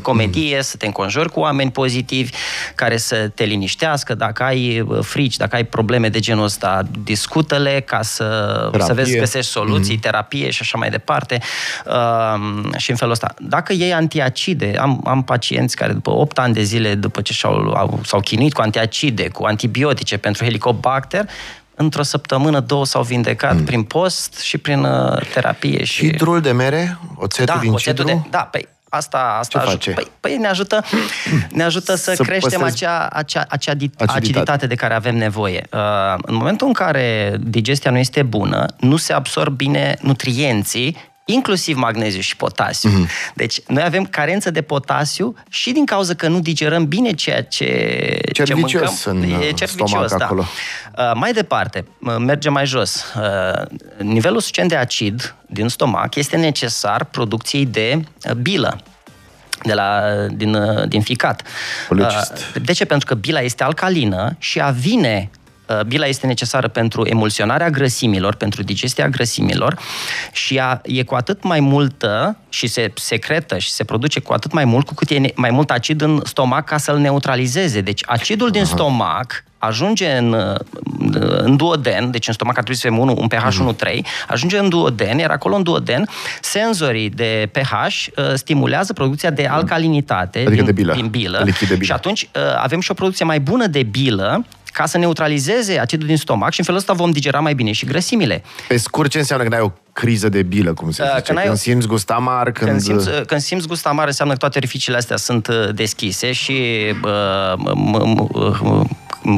comedie, să te înconjori cu oameni pozitivi care să te liniștească. Dacă ai frici, dacă ai probleme de genul ăsta, discută-le ca să vezi, găsești soluții, terapie și așa mai departe. Și în felul ăsta. Dacă iei antiacide, am pacienți care după 8 ani de zile, după ce s-au chinuit cu antiacide, cu antibiotice pentru helicobacter, într-o săptămână, două s-au vindecat prin post și prin terapie. Cidrul de mere? Oțetul din cidru? Păi asta face? Păi ne ajută să creștem acea aciditate de care avem nevoie. În momentul în care digestia nu este bună, nu se absorb bine nutrienții, inclusiv magneziu și potasiu. Deci, noi avem carență de potasiu și din cauza că nu digerăm bine ceea ce mâncăm. E cervicios, da. Acolo. Mai departe, mergem mai jos. Nivelul suficient de acid din stomac este necesar producției de bilă din ficat. De ce? Pentru că bila este alcalină și avine. Bila este necesară pentru emulsionarea grăsimilor, pentru digestia grăsimilor și e cu atât mai multă și se secretă și se produce cu atât mai mult cu cât e mai mult acid în stomac ca să-l neutralizeze. Deci acidul din stomac ajunge în duoden, deci în stomac ar trebui să fie un pH 1,3, ajunge în duoden, iar acolo în duoden senzorii de pH stimulează producția de alcalinitate, adică din bilă. Și atunci avem și o producție mai bună de bilă, ca să neutralizeze acidul din stomac și în felul ăsta vom digera mai bine și grăsimile. Pe scurt, ce înseamnă când ai o criză de bilă, cum se zice? Când simți gust amar? Când simți gust amar înseamnă că toate orificiile astea sunt deschise și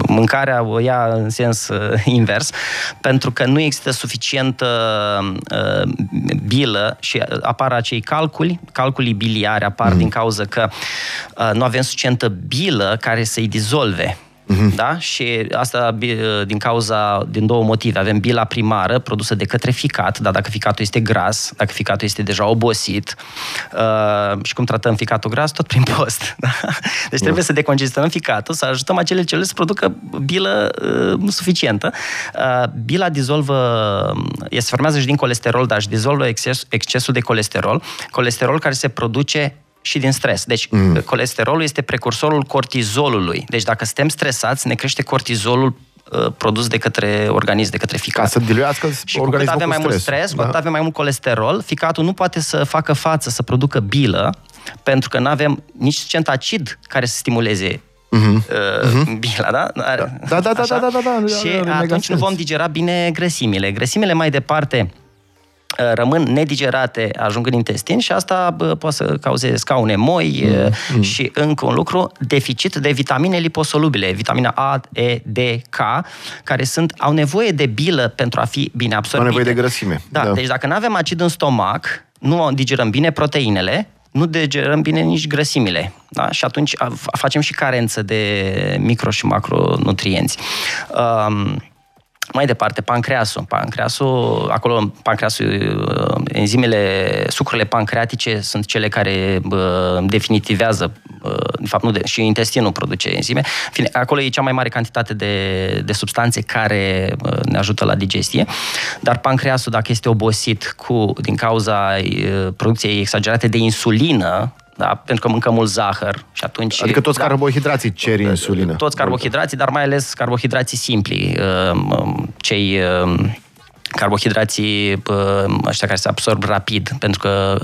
mâncarea o ia în sens invers, pentru că nu există suficientă bilă și apar acei calculi biliare apar din cauza că nu avem suficientă bilă care să-i dizolve. Da? Și asta din două motive. Avem bila primară produsă de către ficat, dar dacă ficatul este gras, dacă ficatul este deja obosit, și cum tratăm ficatul gras? Tot prin post. Da? Deci trebuie să decongestionăm ficatul, să ajutăm acele celule să producă bilă suficientă. Bila se formează și din colesterol, dar își dizolvă excesul de colesterol. Colesterol care se produce și din stres. Deci, colesterolul este precursorul cortizolului. Deci, dacă suntem stresați, ne crește cortizolul produs de către organism, de către ficat. Ca să diluească și organismul cu cât avem mai mult stres, cu cât avem mai mult colesterol, ficatul nu poate să facă față, să producă bilă, pentru că nu avem nici suficient acid care să stimuleze bila, da? Da. Și atunci nu vom digera bine grăsimile. Grăsimile mai departe rămân nedigerate, ajung în intestin și asta poate să cauzeze scaune moi și încă un lucru, deficit de vitamine liposolubile, vitamina A, E, D, K, care au nevoie de bilă pentru a fi bine absorbite. Au nevoie de grăsime. Da. Deci dacă nu avem acid în stomac, nu digerăm bine proteinele, nu digerăm bine nici grăsimile. Da? Și atunci facem și carență de micro și macronutrienți. Mai departe, pancreasul, enzimele, sucurile pancreatice sunt cele care definitivează, și intestinul produce enzime. Acolo e cea mai mare cantitate de substanțe care ne ajută la digestie, dar pancreasul, dacă este obosit din cauza producției exagerate de insulină, da, pentru că mâncăm mult zahăr și atunci... Adică toți carbohidrații cer insulină. Toți carbohidrații, dar mai ales carbohidrații simpli. Carbohidrații ăștia care se absorb rapid, pentru că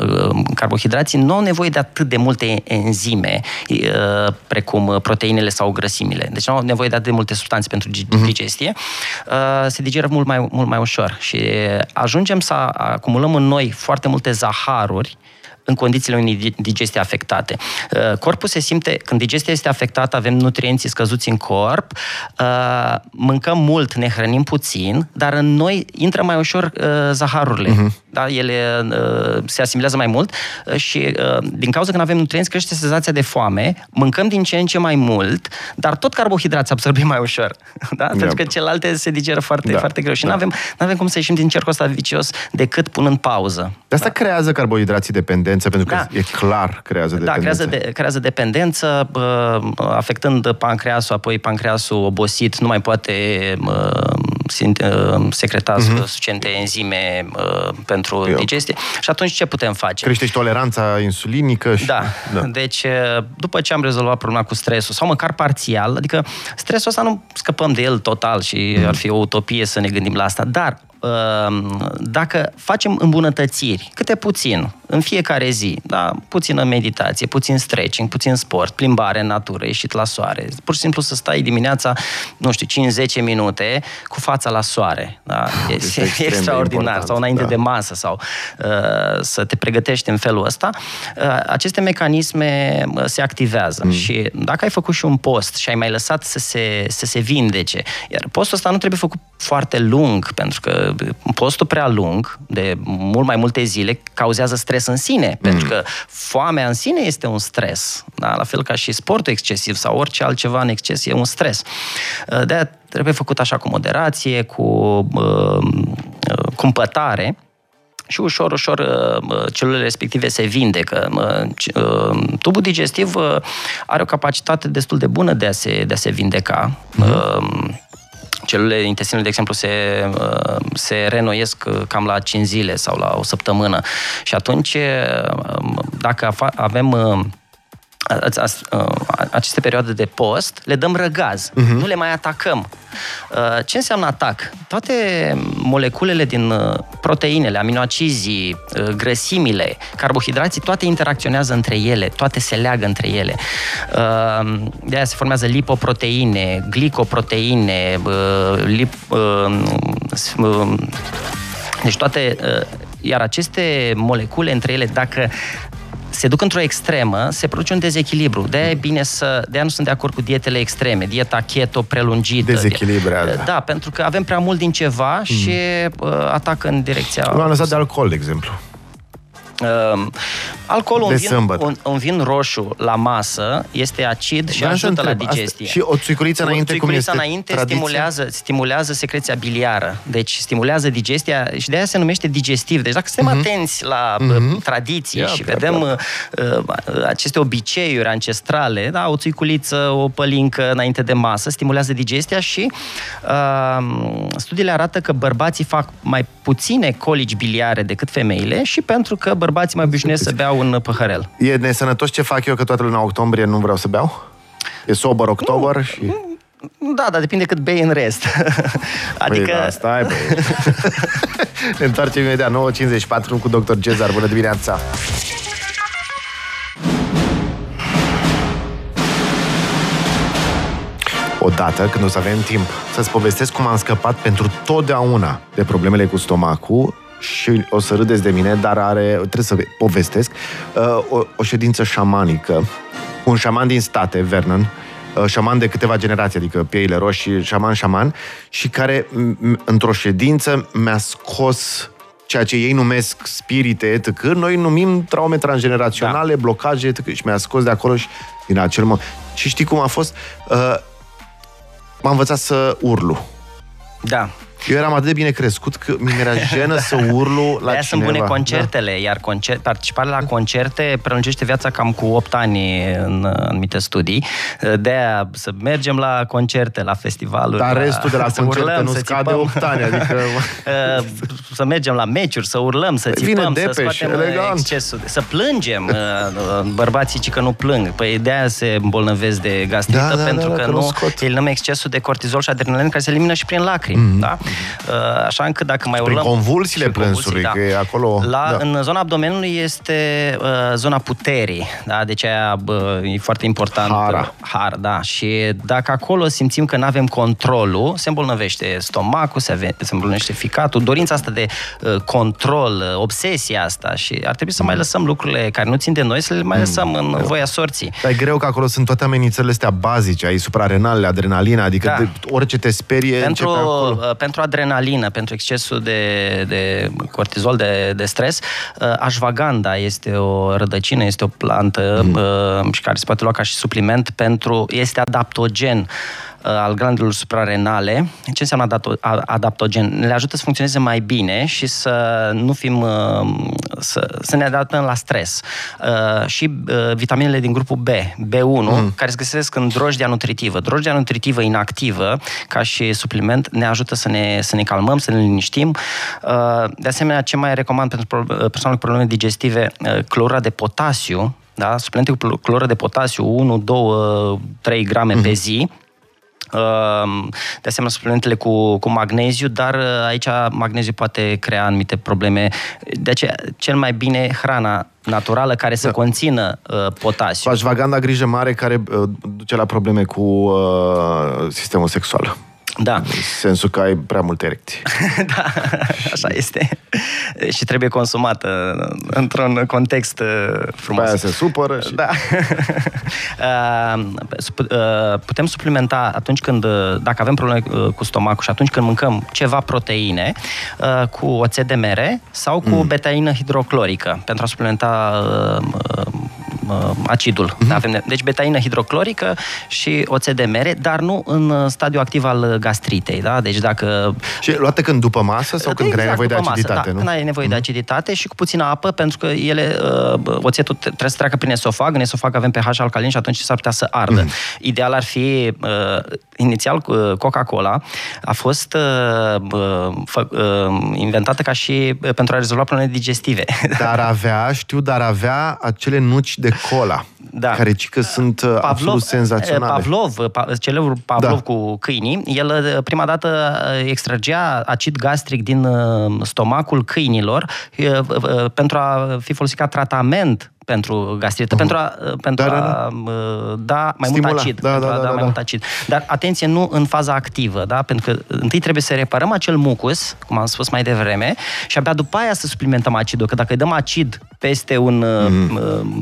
carbohidrații nu au nevoie de atât de multe enzime precum proteinele sau grăsimile. Deci nu au nevoie de atât de multe substanțe pentru digestie. Se digeră mult mai ușor și ajungem să acumulăm în noi foarte multe zaharuri în condițiile unei digestii afectate. Corpul se simte, când digestia este afectată, avem nutrienții scăzuți în corp, mâncăm mult, ne hrănim puțin, dar în noi intră mai ușor zaharurile. Da? Ele se asimilează mai mult și din cauza că nu avem nutrienți, crește senzația de foame, mâncăm din ce în ce mai mult, dar tot carbohidrați absorbim mai ușor. Da? Pentru că celelalte se digeră foarte, foarte greu și nu avem cum să ieșim din cercul ăsta vicios decât punând pauză. De asta creează carbohidrații dependenți. Pentru că e clar, creează dependență. Creează dependență, afectând pancreasul, apoi pancreasul obosit nu mai poate secreta suficiente enzime pentru digestie. Și atunci ce putem face? Crește și toleranța insulinică. Și... Deci, după ce am rezolvat problema cu stresul, sau măcar parțial, adică stresul ăsta nu scăpăm de el total și ar fi o utopie să ne gândim la asta, dar dacă facem îmbunătățiri, câte puțin, în fiecare zi, puțină meditație, puțin stretching, puțin sport, plimbare în natură, ieșit la soare, pur și simplu să stai dimineața, nu știu, 5-10 minute cu fața la soare. Da? Este extraordinar. Sau înainte de masă, sau să te pregătești în felul ăsta. Aceste mecanisme se activează și dacă ai făcut și un post și ai mai lăsat să se vindece, iar postul ăsta nu trebuie făcut foarte lung, pentru că postul prea lung, de mult mai multe zile, cauzează stres în sine, pentru că foamea în sine este un stres. Da? La fel ca și sportul excesiv sau orice altceva în exces e un stres. De-aia trebuie făcut așa cu moderație, cu cumpătare și ușor, ușor celulele respective se vindecă. Tubul digestiv are o capacitate destul de bună de a se vindeca. Celulele intestinului, de exemplu, se reînnoiesc cam la 5 zile sau la o săptămână. Și atunci, dacă avem aceste perioade de post, le dăm răgaz, nu le mai atacăm. Ce înseamnă atac? Toate moleculele din proteinele, aminoacizii, grăsimile, carbohidrații, toate interacționează între ele, toate se leagă între ele. De aia se formează lipoproteine, glicoproteine, deci toate, iar aceste molecule între ele, dacă se duc într-o extremă, se produce un dezechilibru. De-aia e bine să... De-aia nu sunt de acord cu dietele extreme. Dieta keto prelungită. Dezechilibrează. Da, pentru că avem prea mult din ceva și atacă în direcția... L-am lăsat de alcool, de exemplu. Alcoolul, un vin roșu la masă, este acid și ajută la digestie. Și o țuicuriță înainte, cum este tradiție? Stimulează secreția biliară. Deci stimulează digestia și de aia se numește digestiv. Deci dacă suntem atenți la tradiții și vedem aceste obiceiuri ancestrale, da, o țuiculiță, o pălincă înainte de masă, stimulează digestia și studiile arată că bărbații fac mai puține colici biliare decât femeile și pentru că bărbații mai obișnuiesc să beau un păhărel. E nesănătos ce fac eu, că toată luna octombrie nu vreau să beau? E sober october și... Da, dar depinde cât bei în rest. Adică... Păi, da, stai, băi. Ne întoarcem imediat, 9.54 cu Dr. Cezar. Bună dimineața! Odată, când o să avem timp, să-ți povestesc cum am scăpat pentru totdeauna de problemele cu stomacul, și o să râdeți de mine, dar trebuie să povestesc, o ședință șamanică. Un șaman din state, Vernon, șaman de câteva generații, adică pieile roșii, șaman, și care, într-o ședință, mi-a scos ceea ce ei numesc spirite, etc., noi numim traume transgeneraționale, blocaje, etc., și mi-a scos de acolo și din acel moment. Și știi cum a fost? M-a învățat să urlu. Da. Eu eram atât de bine crescut că mi-era jenă să urlu la cineva. Sunt bune concertele, iar participarea la concerte prelungește viața cam cu 8 ani în anumite studii. De-aia să mergem la concerte, la festivaluri. Dar restul de la concerte nu scade 8 ani. Adică... Să mergem la meciuri, să urlăm, să țipăm, să scoatem excesul. Să plângem. Bărbații ci că nu plâng. Păi de-aia se îmbolnăvesc de gastrită, pentru că nu eliminăm excesul de cortizol și adrenalină, care se elimină și prin lacrimi. Da? Așa încât dacă mai urlăm... Prin convulsiile plânsului, că e acolo... În zona abdomenului este zona puterii, da? Deci aia e foarte important. Har, da. Și dacă acolo simțim că nu avem controlul, se îmbolnăvește stomacul, se îmbolnăvește ficatul, dorința asta de control, obsesia asta, și ar trebui să mai lăsăm lucrurile care nu țin de noi, să le mai lăsăm în voia sorții. Dar e greu că acolo sunt toate amenințările astea bazice, ai suprarenale, adrenalina, adică orice te sperie începe acolo. Pentru adrenalină, pentru excesul de cortizol, de stres, ashwagandha este o rădăcină, este o plantă și care se poate lua ca și supliment pentru... Este adaptogen al glandelor suprarenale. Ce înseamnă adaptogen? Le ajută să funcționeze mai bine și să nu fim... să ne adaptăm la stres. Și vitaminele din grupul B, B1, care se găsesc în drojdia nutritivă. Drojdia nutritivă inactivă, ca și supliment, ne ajută să ne calmăm, să ne liniștim. De asemenea, ce mai recomand pentru persoane cu probleme digestive? Clorura de potasiu, da? Suplimente cu clorură de potasiu, 1, 2, 3 grame pe zi. De asemenea, suplimentele cu magneziu, dar aici magneziu poate crea anumite probleme. De aceea, cel mai bine hrana naturală care să conțină potasiu. Ashwagandha, grijă mare, care duce la probleme cu sistemul sexual. Da. În sensul că ai prea multe erecții. Da, așa este. Și trebuie consumată într-un context frumos. Aia se supără. Și... Da. Putem suplimenta atunci când, dacă avem probleme cu stomacul și atunci când mâncăm ceva proteine, cu oțet de mere sau cu betaină hidroclorică, pentru a suplimenta acidul. Deci betaină hidroclorică și oțet de mere, dar nu în stadiul activ al gastritei, da? Deci dacă... Și luate când după masă sau când ai nevoie de aciditate, masă, nu? Când ai nevoie de aciditate și cu puțină apă, pentru că ele, oțetul trebuie să treacă prin esofag, în esofag avem pH alcalin și atunci s-ar putea să ardă. Ideal ar fi, inițial Coca-Cola a fost inventată ca și pentru a rezolva probleme digestive. Dar avea acele nuci de cola. da, care cică sunt Pavlov, absolut senzaționale. Celebrul Pavlov, da, cu câinii, el prima dată extragea acid gastric din stomacul câinilor pentru a fi folosit ca tratament pentru gastrită, pentru a da mai mult acid. Dar atenție, nu în faza activă, da? Pentru că întâi trebuie să reparăm acel mucus, cum am spus mai devreme, și abia după aia să suplimentăm acidul, că dacă îi dăm acid peste un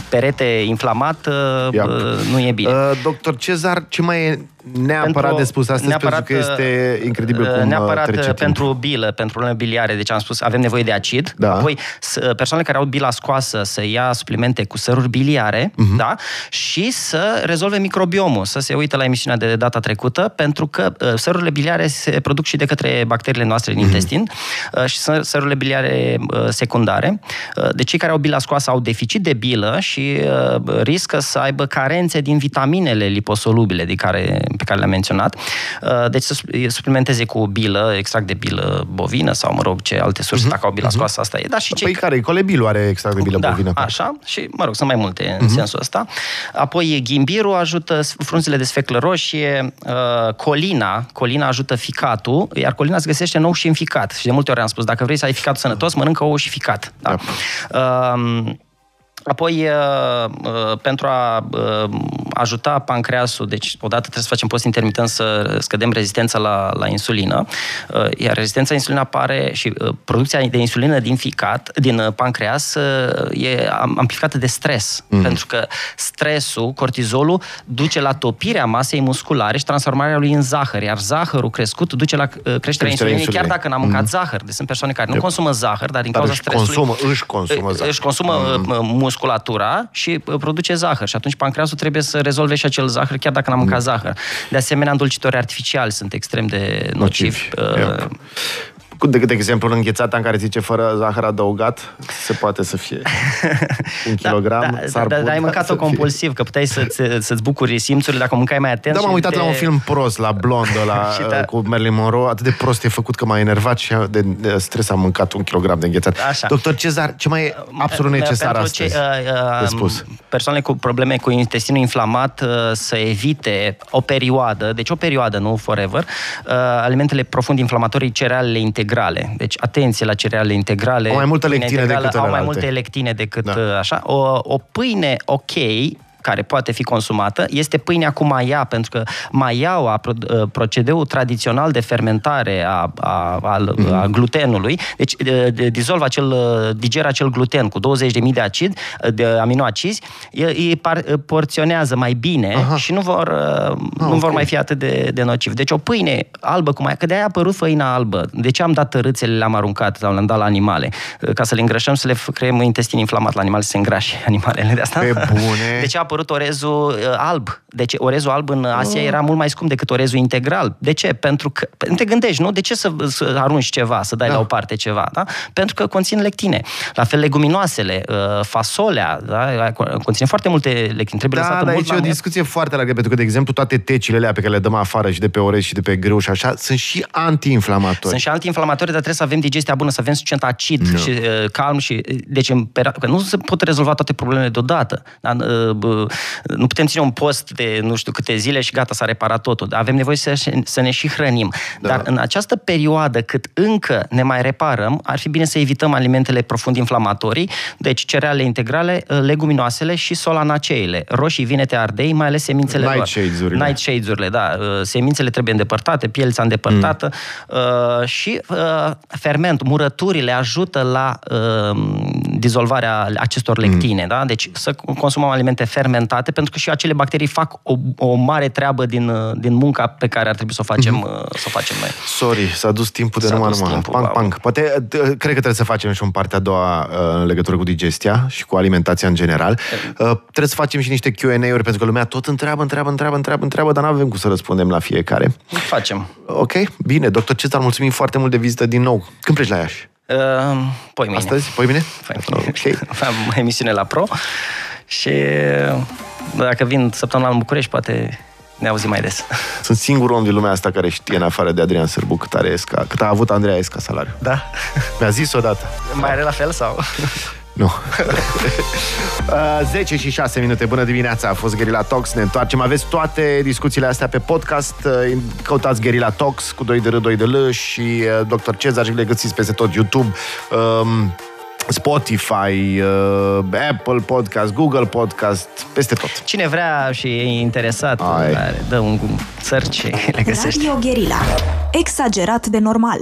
perete inflamat, nu e bine. Dr. Cezar, ce mai e neapărat de spus astăzi, pentru că este incredibil cum trece pentru bilă, pentru probleme biliare, deci am spus, avem nevoie de acid. Da. Apoi, persoanele care au bila scoasă să ia suplimente cu săruri biliare, da? Și să rezolve microbiomul, să se uită la emisiunea de data trecută, pentru că sărurile biliare se produc și de către bacteriile noastre din intestin și sunt sărurile biliare secundare. Deci cei care au bila scoasă au deficit de bilă și riscă să aibă carențe din vitaminele liposolubile pe care le-am menționat. Deci să suplimenteze cu bilă, extract de bilă bovină sau, mă rog, ce alte surse, dacă au bila scoasă, asta e. Dar și cei care colebilul are extract de bilă bovină. Așa, și, mă rog, sunt mai multe în sensul ăsta. Apoi ghimbirul ajută, frunzele de sfeclă roșie, colina ajută ficatul, iar colina se găsește în ou și în ficat. Și de multe ori am spus, dacă vrei să ai ficatul sănătos, mănâncă ou și ficat. Da? Da. Apoi, pentru a ajuta pancreasul, deci odată trebuie să facem post intermitent să scădem rezistența la insulină, iar rezistența insulină apare și producția de insulină din ficat, din pancreas, e amplificată de stres, pentru că stresul, cortizolul, duce la topirea masei musculare și transformarea lui în zahăr, iar zahărul crescut duce la creșterea insulinei, chiar dacă n-am mâncat zahăr. Deci sunt persoane care nu consumă zahăr, dar din cauza stresului își consumă musculatura și produce zahăr. Și atunci pancreasul trebuie să rezolve și acel zahăr, chiar dacă n-am mâncat zahăr. De asemenea, îndulcitori artificiali sunt extrem de nocivi. De exemplu, în înghețata în care zice fără zahăr adăugat, se poate să fie un kilogram. Dar ai mâncat-o compulsiv, că puteai să-ți bucuri simțurile dacă mâncai mai atent. Da, m-am uitat la un film prost, la Blondă, cu Marilyn Monroe, atât de prost e făcut că m-a enervat și de stres am mâncat un kilogram de înghețat. Dr. Cezar, ce mai e absolut necesar astăzi de spus? Persoanele cu probleme cu intestinul inflamat să evite o perioadă, deci o perioadă, nu forever, alimentele profund inflamatorii, cerealele integrale. Deci, atenție la cereale integrale. Au mai multe lectine decât așa. O pâine care poate fi consumată, este pâinea cu maia, pentru că maiaua, procedeul tradițional de fermentare a glutenului, deci dizolvă digeră acel gluten cu 20.000 de aminoacizi, îi porționează mai bine și nu vor mai fi atât de nocivi. Deci o pâine albă cu maia, că de-aia a apărut făina albă. De ce am dat tărâțele, le-am aruncat sau le-am dat la animale? Ca să le îngrășăm, să le creăm intestin inflamat la animale, să se îngrașe animalele de asta. Pe bune! De ce a apărut orezul alb? Deci orezul alb în Asia era mult mai scump decât orezul integral. De ce? Pentru că nu te gândești, nu? De ce să arunci ceva, să dai la o parte ceva, da? Pentru că conțin lectine. La fel leguminoasele, fasolea, da? Conține foarte multe lectine. Aici e o discuție foarte largă, pentru că, de exemplu, toate tecile alea pe care le dăm afară și de pe orez și de pe grâu și așa, sunt și antiinflamatori. Sunt și antiinflamatori, dar trebuie să avem digestia bună, să avem suficient acid și calm și deci că nu se pot rezolva toate problemele deodată. Da? Nu putem ține un post de nu știu câte zile și gata, s-a reparat totul. Avem nevoie să ne și hrănim. Da. Dar în această perioadă cât încă ne mai reparăm, ar fi bine să evităm alimentele profund inflamatorii, deci cereale integrale, leguminoasele și solanaceile, roșii, vinete, ardei, mai ales semințele lor. Nightshades-urile, da. Semințele trebuie îndepărtate, pielța îndepărtată și murăturile ajută la dizolvarea acestor lectine, da? Deci să consumăm alimente fermentate, pentru că și acele bacterii fac o mare treabă din munca pe care ar trebui să o facem, să o facem noi. S-a dus timpul de numai. Poate, cred că trebuie să facem și o parte a doua în legătură cu digestia și cu alimentația în general. Trebuie să facem și niște Q&A-uri, pentru că lumea tot întreabă, dar nu avem cum să răspundem la fiecare. Facem. Ok, bine. Dr. Cezar, mulțumim foarte mult de vizită din nou. Când pleci la Iași? Poimine. Astăzi? Poimine? Poimine. Am emisiune la Pro. Și dacă vin săptămâna în București, poate ne auzim mai des. Sunt singurul om din lumea asta care știe, în afară de Adrian Sărbu, cât a avut Andreea Esca salariu. Da. Mi-a zis odată. Mai are la fel sau... Nu. 10:06. Bună dimineața, a fost Guerilla Talks. Ne întoarcem. Aveți toate discuțiile astea pe podcast. Căutați Guerilla Talks cu 2 de R, 2 de L și Dr. Cezar și le găsiți peste tot, YouTube, Spotify, Apple Podcast, Google Podcast, peste tot. Cine vrea și e interesat, dă un search, le găsește. Radio Guerilla. Exagerat de normal.